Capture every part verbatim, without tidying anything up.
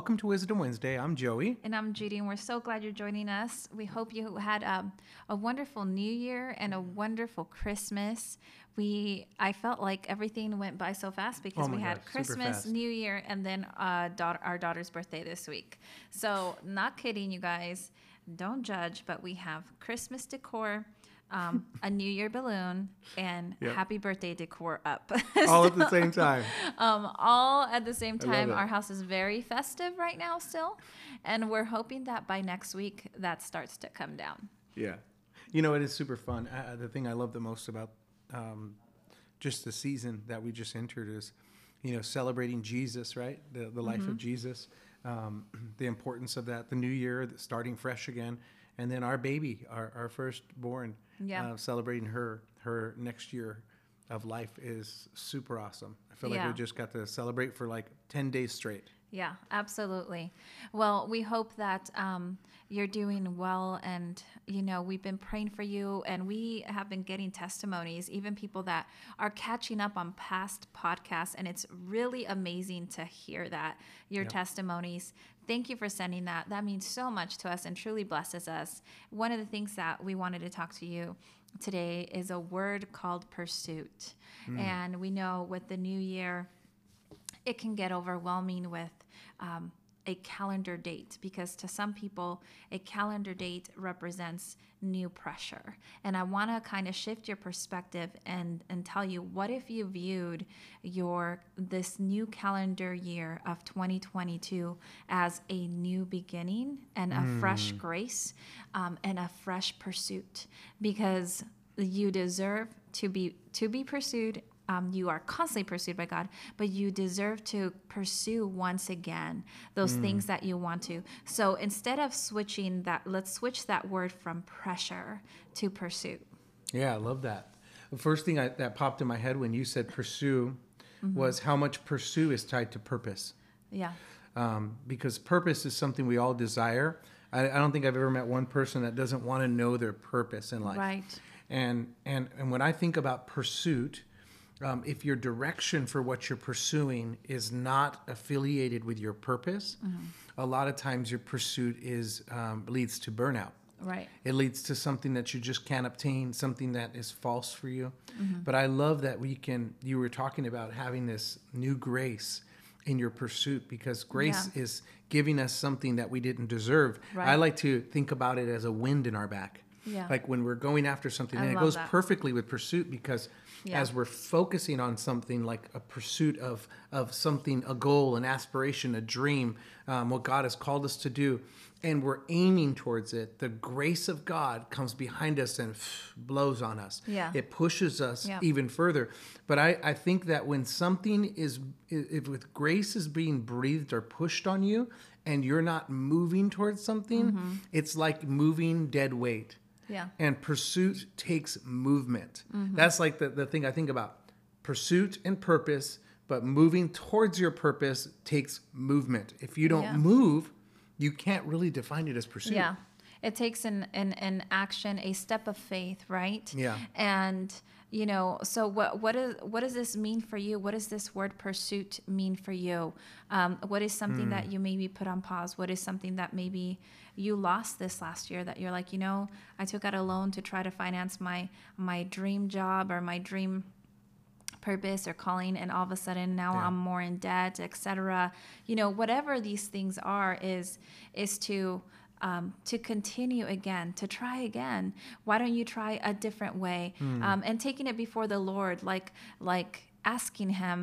Welcome to Wisdom Wednesday. I'm Joey. And I'm Judy, and we're so glad you're joining us. We hope you had a, a wonderful New Year and a wonderful Christmas. We, I felt like everything went by so fast because oh we had gosh, Christmas, New Year, and then uh, daughter, our daughter's birthday this week. So not kidding, you guys. Don't judge, but we have Christmas decor, um, a New Year balloon, and yep. happy birthday decor up. All so, at the same time. Um, all at the same time. Our house is very festive right now still, and we're hoping that by next week that starts to come down. Yeah. You know, it is super fun. Uh, the thing I love the most about um, just the season that we just entered is, you know, celebrating Jesus, right? The, the life mm-hmm. of Jesus. Um, the importance of that, the new year, the starting fresh again, and then our baby, our, our firstborn, yeah. uh, celebrating her her next year of life is super awesome. I feel yeah. like we just got to celebrate for like ten days straight. Yeah, absolutely. Well, we hope that um, you're doing well, and, you know, we've been praying for you, and we have been getting testimonies, even people that are catching up on past podcasts, and it's really amazing to hear that, your yep. testimonies. Thank you for sending that. That means so much to us and truly blesses us. One of the things that we wanted to talk to you today is a word called pursuit, mm. and we know with the new year, it can get overwhelming with um, a calendar date, because to some people, a calendar date represents new pressure. And I want to kind of shift your perspective and, and tell you, what if you viewed your this new calendar year of twenty twenty-two as a new beginning and a mm. fresh grace um, and a fresh pursuit? Because you deserve to be to be pursued. Um, you are constantly pursued by God, but you deserve to pursue once again those mm. things that you want to. So instead of switching that, let's switch that word from pressure to pursuit. Yeah, I love that. The first thing I, that popped in my head when you said pursue mm-hmm. was how much pursue is tied to purpose. Yeah. Um, because purpose is something we all desire. I, I don't think I've ever met one person that doesn't want to know their purpose in life. Right. And, and, and when I think about pursuit, Um, if your direction for what you're pursuing is not affiliated with your purpose, mm-hmm. a lot of times your pursuit is um, leads to burnout. Right. It leads to something that you just can't obtain, something that is false for you. Mm-hmm. But I love that we can, you were talking about having this new grace in your pursuit, because grace yeah. is giving us something that we didn't deserve. Right. I like to think about it as a wind in our back. Yeah. Like when we're going after something, I and it goes that. perfectly with pursuit, because yeah. as we're focusing on something like a pursuit of, of something, a goal, an aspiration, a dream, um, what God has called us to do, and we're aiming towards it, the grace of God comes behind us and pff, blows on us. Yeah. It pushes us yeah. even further. But I, I think that when something is, if with grace is being breathed or pushed on you and you're not moving towards something, mm-hmm. it's like moving dead weight. Yeah. And pursuit takes movement. Mm-hmm. That's like the, the thing I think about. Pursuit and purpose, but moving towards your purpose takes movement. If you don't yeah. move, you can't really define it as pursuit. Yeah. It takes an, an, an action, a step of faith, right? Yeah. And, you know, so what what is what does this mean for you? What does this word pursuit mean for you? Um, what is something mm. that you maybe put on pause? What is something that maybe you lost this last year that you're like, you know, I took out a loan to try to finance my my dream job or my dream purpose or calling, and all of a sudden now yeah. I'm more in debt, et cetera. You know, whatever these things are is is to... Um, to continue again, to try again. Why don't you try a different way? Mm. Um, and taking it before the Lord, like like asking him,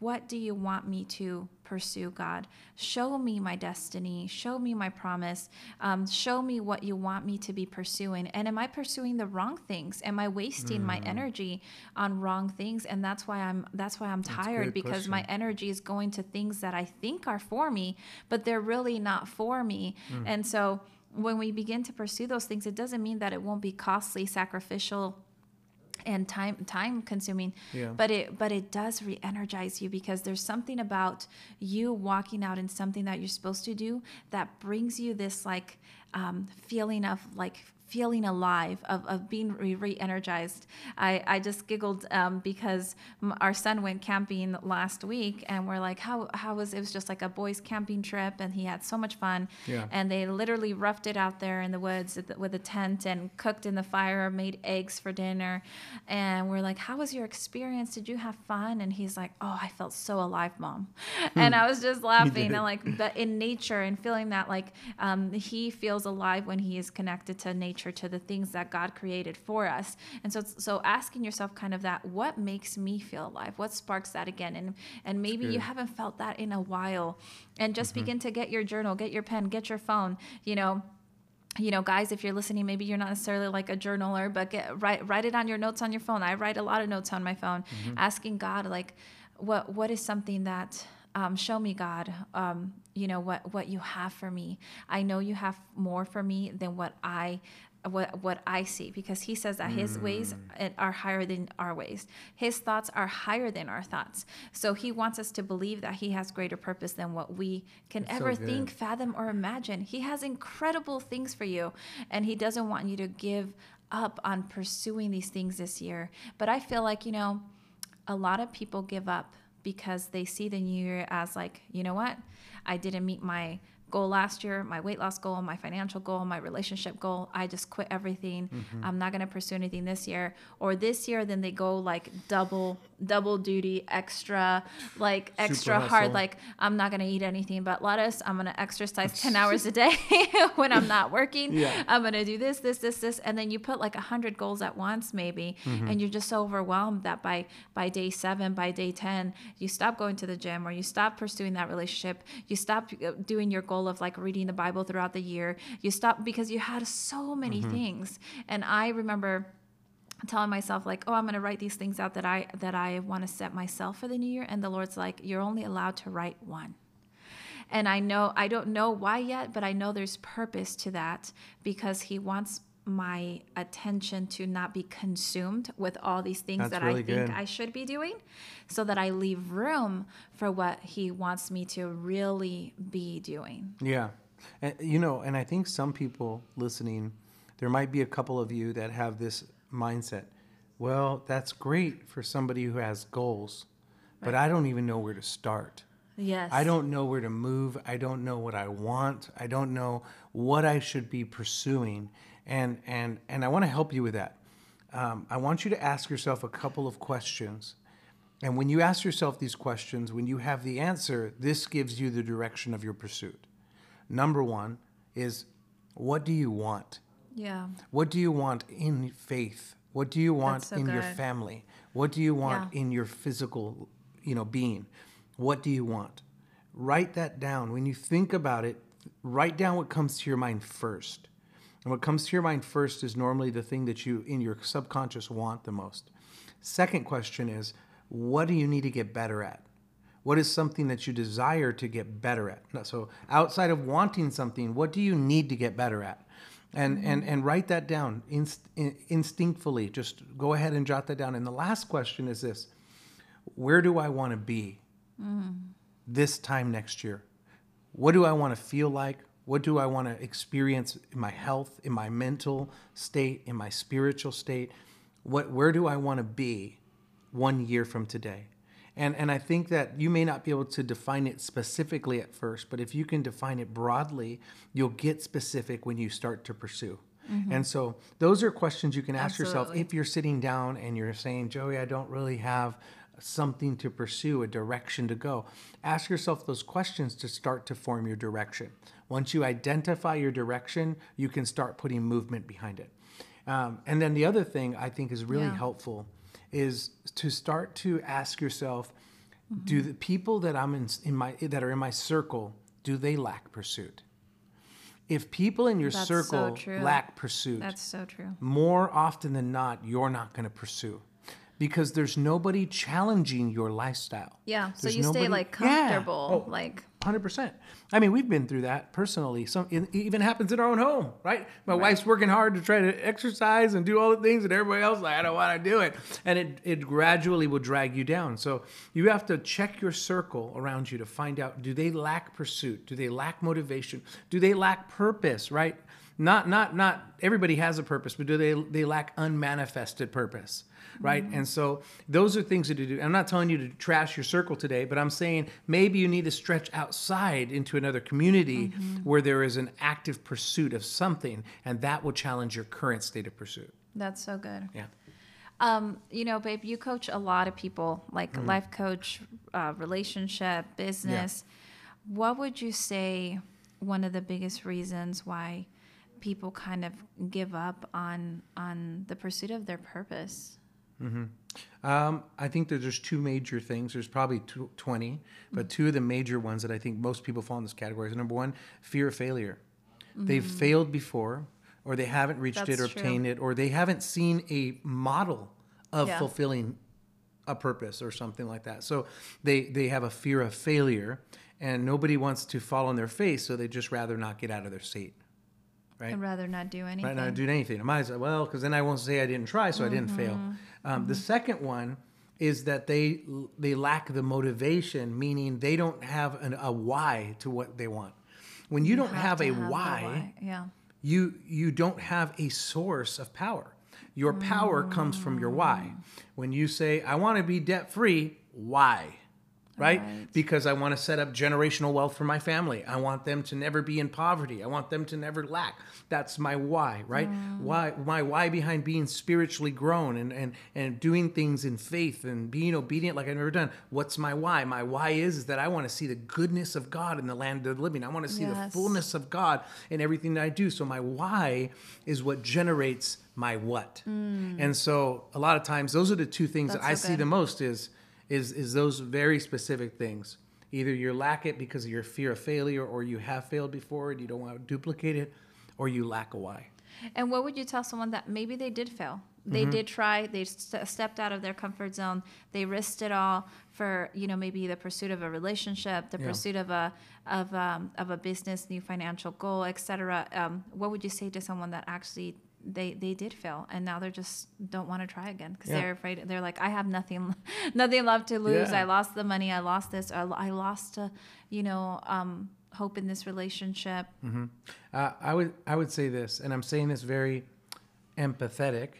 what do you want me to pursue, God? Show me my destiny. Show me my promise. Um, show me what you want me to be pursuing. And am I pursuing the wrong things? Am I wasting mm. my energy on wrong things? And that's why I'm that's why I'm that's tired, because question. my energy is going to things that I think are for me, but they're really not for me. Mm. And so when we begin to pursue those things, it doesn't mean that it won't be costly, sacrificial, and time time consuming, yeah. but it but it does re-energize you, because there's something about you walking out in something that you're supposed to do that brings you this like um, feeling of like feeling alive, of, of being re-energized. I, I just giggled um, because our son went camping last week, and we're like, how, how was, it was just like a boys camping trip, and he had so much fun. Yeah. And they literally roughed it out there in the woods with a tent and cooked in the fire, made eggs for dinner. And we're like, how was your experience? Did you have fun? And he's like, oh, I felt so alive, Mom. And I was just laughing. And like, but in nature and feeling that like um, he feels alive when he is connected to nature, to the things that God created for us. And so so asking yourself kind of that, what makes me feel alive? What sparks that again? And and maybe you haven't felt that in a while. And just mm-hmm. begin to get your journal, get your pen, get your phone, you know, you know, guys, if you're listening, maybe you're not necessarily like a journaler, but get, write, write it on your notes on your phone. I write a lot of notes on my phone, mm-hmm. asking God, like, what what is something that, um, show me, God, um, you know, what, what you have for me. I know you have more for me than what I what what I see, because he says that his mm. ways are higher than our ways. His thoughts are higher than our thoughts. So he wants us to believe that he has greater purpose than what we can it's ever so think, fathom, or imagine. He has incredible things for you, and he doesn't want you to give up on pursuing these things this year. But I feel like, you know, a lot of people give up because they see the new year as like, you know what, I didn't meet my goal last year, my weight loss goal, my financial goal, my relationship goal. I just quit everything. Mm-hmm. I'm not going to pursue anything this year. Or this year, then they go like double, double duty, extra, like extra Super hard. Hustle. Like, I'm not going to eat anything but lettuce. I'm going to exercise ten hours a day when I'm not working. Yeah. I'm going to do this, this, this, this. And then you put like a hundred goals at once maybe. Mm-hmm. And you're just so overwhelmed that by, by day seven, by day ten, you stop going to the gym, or you stop pursuing that relationship. You stop doing your goal of like reading the Bible throughout the year. You stop because you had so many mm-hmm. things. And I remember telling myself like, oh, I'm going to write these things out that I, that I want to set myself for the new year. And the Lord's like, you're only allowed to write one. And I know, I don't know why yet, but I know there's purpose to that, because he wants my attention to not be consumed with all these things That's that really I think good. I should be doing, so that I leave room for what he wants me to really be doing. Yeah. And, you know, and I think some people listening, there might be a couple of you that have this mindset. Well, that's great for somebody who has goals, right, but I don't even know where to start. Yes. I don't know where to move. I don't know what I want. I don't know what I should be pursuing. And and and I want to help you with that. Um, I want you to ask yourself a couple of questions. And when you ask yourself these questions, when you have the answer, this gives you the direction of your pursuit. Number one is, what do you want? Yeah. What do you want in faith? What do you want so in good. your family? What do you want yeah. in your physical, you know, being? What do you want? Write that down. When you think about it, write down what comes to your mind first. And what comes to your mind first is normally the thing that you, in your subconscious, want the most. Second question is, what do you need to get better at? What is something that you desire to get better at? So outside of wanting something, what do you need to get better at? And mm-hmm. and, and write that down inst- instinctively. Just go ahead and jot that down. And the last question is this: where do I want to be mm-hmm. this time next year? What do I want to feel like? What do I want to experience in my health, in my mental state, in my spiritual state? What, where do I want to be one year from today? And and I think that you may not be able to define it specifically at first, but if you can define it broadly, you'll get specific when you start to pursue. Mm-hmm. And so those are questions you can ask Absolutely. yourself if you're sitting down and you're saying, Joey, I don't really have something to pursue, a direction to go. Ask yourself those questions to start to form your direction. Once you identify your direction, you can start putting movement behind it. Um, and then the other thing I think is really yeah. helpful is to start to ask yourself, mm-hmm. do the people that I'm in, in my that are in my circle, do they lack pursuit? If people in your That's circle so lack pursuit, That's so true. more often than not, you're not going to pursue, because there's nobody challenging your lifestyle. Yeah, there's so you nobody, stay like comfortable, yeah. oh, like one hundred percent. I mean, we've been through that personally. Some it even happens in our own home, right? My right. wife's working hard to try to exercise and do all the things, and everybody else like, I don't want to do it, and it it gradually will drag you down. So you have to check your circle around you to find out: do they lack pursuit? Do they lack motivation? Do they lack purpose? Right? Not, not, not everybody has a purpose, but do they, they lack unmanifested purpose, right? Mm-hmm. And so those are things that you do. I'm not telling you to trash your circle today, but I'm saying maybe you need to stretch outside into another community mm-hmm. where there is an active pursuit of something, and that will challenge your current state of pursuit. That's so good. Yeah. Um, you know, babe, you coach a lot of people, like mm-hmm. life coach, uh, relationship, business. Yeah. What would you say one of the biggest reasons why people kind of give up on on the pursuit of their purpose? Mm-hmm. Um, I think that there's two major things. There's probably two, twenty, but two of the major ones that I think most people fall in this category is number one, fear of failure. Mm-hmm. They've failed before, or they haven't reached That's it or true. Obtained it, or they haven't seen a model of yeah. fulfilling a purpose or something like that. So they, they have a fear of failure, and nobody wants to fall on their face, so they just rather not get out of their seat. Right? I'd rather not do anything. Right, not do anything. I might as well, well, because then I won't say I didn't try, so mm-hmm. I didn't fail. Um, mm-hmm. The second one is that they they lack the motivation, meaning they don't have an, a why to what they want. When you, you don't have, have a have why, why. Yeah. you you don't have a source of power. Your mm-hmm. power comes from your why. When you say, I want to be debt-free, why? Right? right? Because I want to set up generational wealth for my family. I want them to never be in poverty. I want them to never lack. That's my why, right? Mm. Why, my why behind being spiritually grown and, and, and doing things in faith and being obedient like I've never done. What's my why? My why is, is that I want to see the goodness of God in the land of the living. I want to see yes. the fullness of God in everything that I do. So my why is what generates my what. Mm. And so a lot of times, those are the two things That's that I so see good. The most is, Is, is those very specific things. Either you lack it because of your fear of failure, or you have failed before and you don't want to duplicate it, or you lack a why. And what would you tell someone that maybe they did fail? They mm-hmm. did try, they st- stepped out of their comfort zone, they risked it all for, you know, maybe the pursuit of a relationship, the yeah. pursuit of a of um, of a business, new financial goal, et cetera. Um, what would you say to someone that actually they they did fail, and now they just don't want to try again because yeah. they're afraid? They're like, I have nothing nothing left to lose. Yeah. I lost the money, I lost this, I lost uh, you know um hope in this relationship. Mm-hmm. uh, I would I would say this, and I'm saying this very empathetic,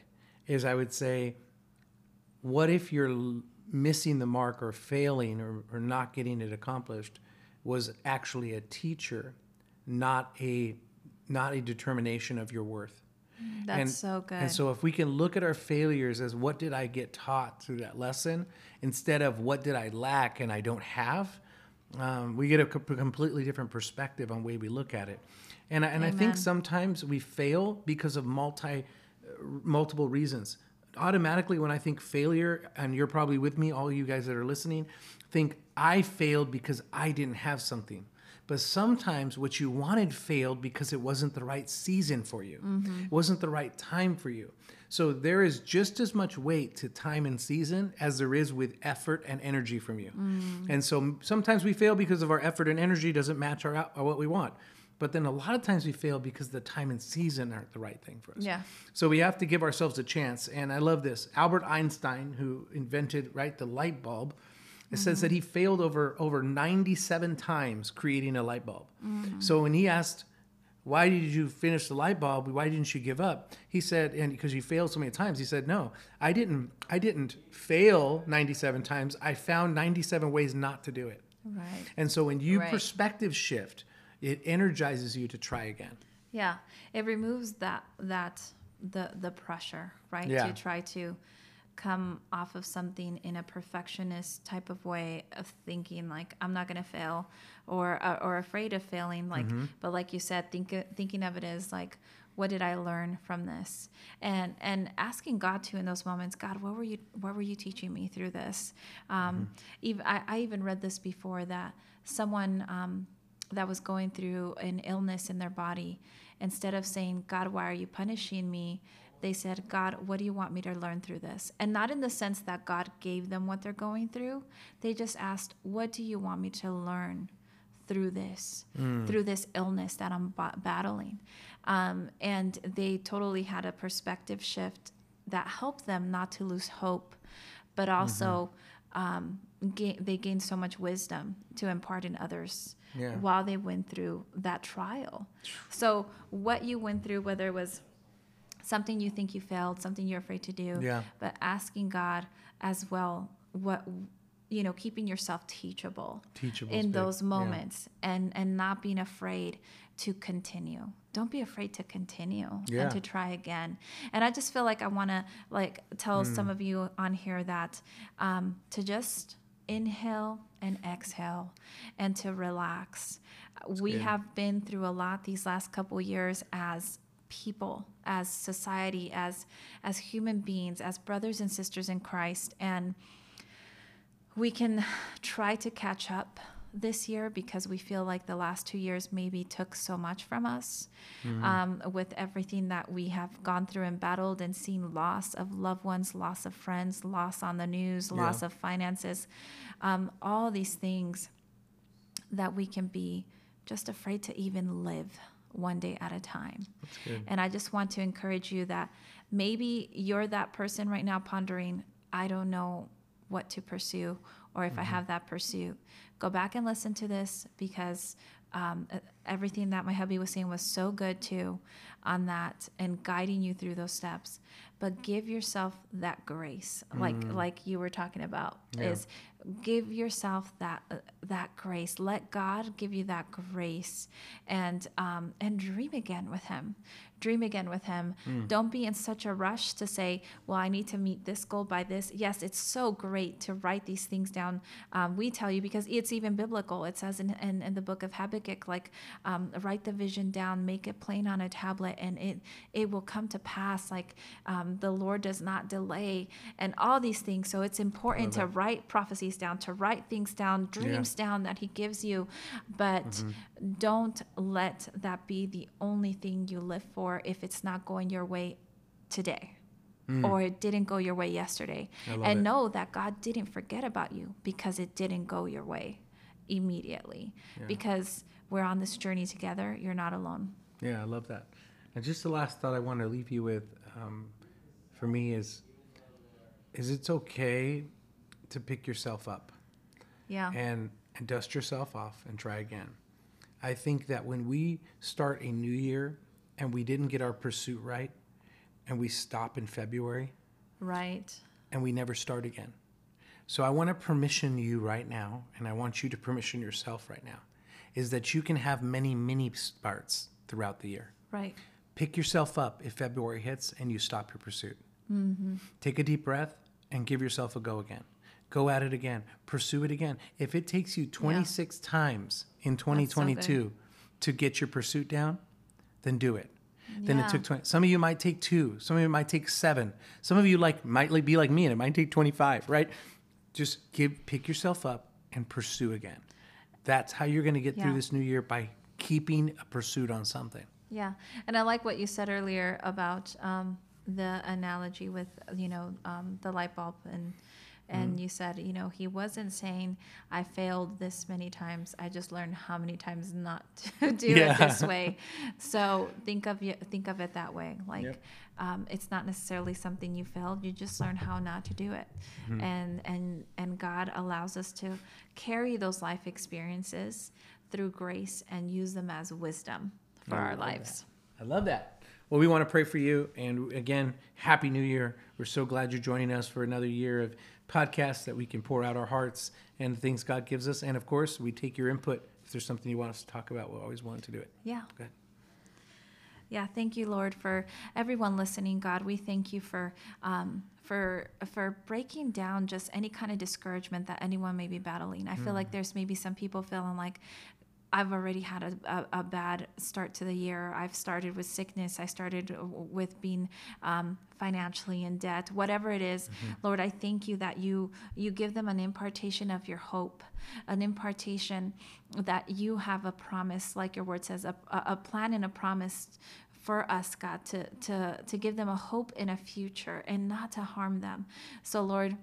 is I would say, what if you're l- missing the mark or failing or, or not getting it accomplished was actually a teacher, not a not a determination of your worth? That's and, so good. And so if we can look at our failures as, what did I get taught through that lesson, instead of what did I lack and I don't have, um, we get a co- completely different perspective on the way we look at it. And, and I think sometimes we fail because of multi, uh, multiple reasons. Automatically, when I think failure, and you're probably with me, all you guys that are listening, think I failed because I didn't have something. But sometimes what you wanted failed because it wasn't the right season for you. Mm-hmm. It wasn't the right time for you. So there is just as much weight to time and season as there is with effort and energy from you. Mm. And so sometimes we fail because of our effort and energy doesn't match our, our what we want. But then a lot of times we fail because the time and season aren't the right thing for us. Yeah. So we have to give ourselves a chance. And I love this. Albert Einstein, who invented right the light bulb, it mm-hmm. says that he failed over, over ninety-seven times creating a light bulb. Mm-hmm. So when he asked, why did you finish the light bulb? Why didn't you give up? He said, and because you failed so many times, he said, no, I didn't, I didn't fail ninety-seven times. I found ninety-seven ways not to do it. Right. And so when you right. perspective shift, it energizes you to try again. Yeah. It removes that, that, the, the pressure, right? Yeah. To try to come off of something in a perfectionist type of way of thinking, like I'm not gonna fail, or uh, or afraid of failing, like mm-hmm. but like you said, think thinking of it as like, what did I learn from this? And and asking God to in those moments, God, what were you what were you teaching me through this? Um, mm-hmm. even I, I even read this before, that someone um, that was going through an illness in their body, instead of saying, God, why are you punishing me? They said, God, what do you want me to learn through this? And not in the sense that God gave them what they're going through. They just asked, what do you want me to learn through this, mm. through this illness that I'm b- battling? Um, and they totally had a perspective shift that helped them not to lose hope, but also mm-hmm. um, gain, they gain so much wisdom to impart in others yeah. while they went through that trial. So what you went through, whether it was something you think you failed, something you're afraid to do, yeah. but asking God as well, what, you know, keeping yourself teachable, teachable in those moments yeah. and, and not being afraid to continue. Don't be afraid to continue yeah. and to try again. And I just feel like I want to like tell mm. some of you on here that um, to just inhale and exhale and to relax. That's we good. Have been through a lot these last couple years as people, as society, as as human beings, as brothers and sisters in Christ. And we can try to catch up this year because we feel like the last two years maybe took so much from us mm-hmm. um, with everything that we have gone through and battled and seen loss of loved ones, loss of friends, loss on the news, yeah. loss of finances, um, all these things that we can be just afraid to even live one day at a time. That's good. And I just want to encourage you that maybe you're that person right now pondering, I don't know what to pursue or if mm-hmm. I have that pursuit. Go back and listen to this because um, everything that my hubby was saying was so good too on that and guiding you through those steps. But give yourself that grace, mm. like like you were talking about, yeah. is give yourself that uh, that grace. Let God give you that grace and um, and dream again with him. Dream again with him. Mm. Don't be in such a rush to say, well, I need to meet this goal by this. Yes, it's so great to write these things down. Um, we tell you because it's even biblical. It says in, in, in the book of Habakkuk, like um, write the vision down, make it plain on a tablet, and it, it will come to pass. Like um, the Lord does not delay and all these things. So it's important to write prophecies down, to write things down, dreams yeah. down that he gives you, but mm-hmm. don't let that be the only thing you live for if it's not going your way today mm. or it didn't go your way yesterday. And it. Know that God didn't forget about you because it didn't go your way immediately yeah. because we're on this journey together. You're not alone. Yeah, I love that. And just the last thought I want to leave you with, um, for me is, is it's okay to pick yourself up yeah. and, and dust yourself off and try again. I think that when we start a new year and we didn't get our pursuit right and we stop in February, right, and we never start again. So I want to permission you right now, and I want you to permission yourself right now, is that you can have many mini starts throughout the year. Right. Pick yourself up if February hits and you stop your pursuit. Mm-hmm. Take a deep breath and give yourself a go again. Go at it again. Pursue it again. If it takes you twenty-six yeah. times in twenty twenty-two to get your pursuit down, then do it. Yeah. Then it took twenty. Some of you might take two. Some of you might take seven. Some of you like might be like me and it might take twenty-five, right? Just give, pick yourself up and pursue again. That's how you're going to get yeah. through this new year, by keeping a pursuit on something. Yeah. And I like what you said earlier about, um, the analogy with, you know, um, the light bulb, and, and mm. you said, you know, he wasn't saying I failed this many times. I just learned how many times not to do yeah. it this way. So think of you, think of it that way. Like, yep. um, it's not necessarily something you failed. You just learn how not to do it. Mm-hmm. And, and, and God allows us to carry those life experiences through grace and use them as wisdom for our lives. I love that. Well, we want to pray for you. And again, Happy New Year. We're so glad you're joining us for another year of podcasts that we can pour out our hearts and the things God gives us. And of course, we take your input. If there's something you want us to talk about, we'll always want to do it. Yeah. Go ahead. Yeah. Thank you, Lord, for everyone listening. God, we thank you for, um, for for breaking down just any kind of discouragement that anyone may be battling. I mm. feel like there's maybe some people feeling like, I've already had a, a, a bad start to the year. I've started with sickness. I started with being um, financially in debt. Whatever it is, mm-hmm. Lord, I thank you that you you give them an impartation of your hope, an impartation that you have a promise, like your word says, a, a plan and a promise for us, God, to, to, to give them a hope in a future and not to harm them. So, Lord,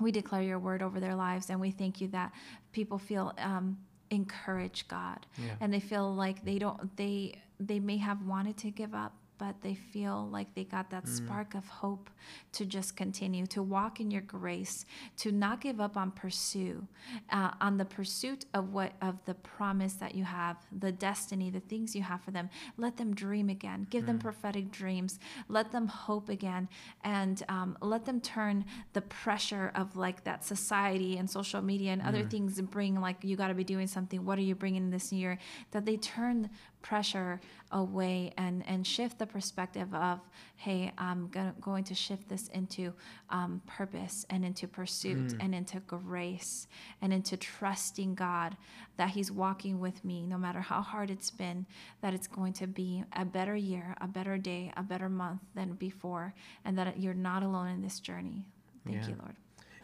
we declare your word over their lives, and we thank you that people feel um, encourage God yeah. and they feel like they don't they they may have wanted to give up, but they feel like they got that mm. spark of hope to just continue, to walk in your grace, to not give up on pursue, uh, on the pursuit of what of the promise that you have, the destiny, the things you have for them. Let them dream again. Give mm. them prophetic dreams. Let them hope again. And um, let them turn the pressure of like that society and social media and mm. other things that bring like, you got to be doing something. What are you bringing this year? That they turn pressure away and and shift the perspective of, hey, I'm gonna, going to shift this into um, purpose and into pursuit mm. and into grace and into trusting God that he's walking with me no matter how hard it's been, that it's going to be a better year, a better day, a better month than before, and that you're not alone in this journey. Thank yeah. you, Lord.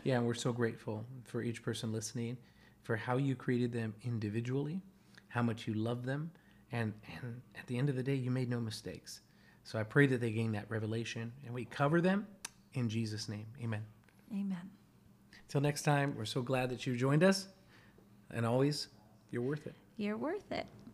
Yeah, we're so grateful for each person listening, for how you created them individually, how much you love them, And, and at the end of the day, you made no mistakes. So I pray that they gain that revelation, and we cover them in Jesus' name. Amen. Amen. Till next time, we're so glad that you joined us. And always, you're worth it. You're worth it.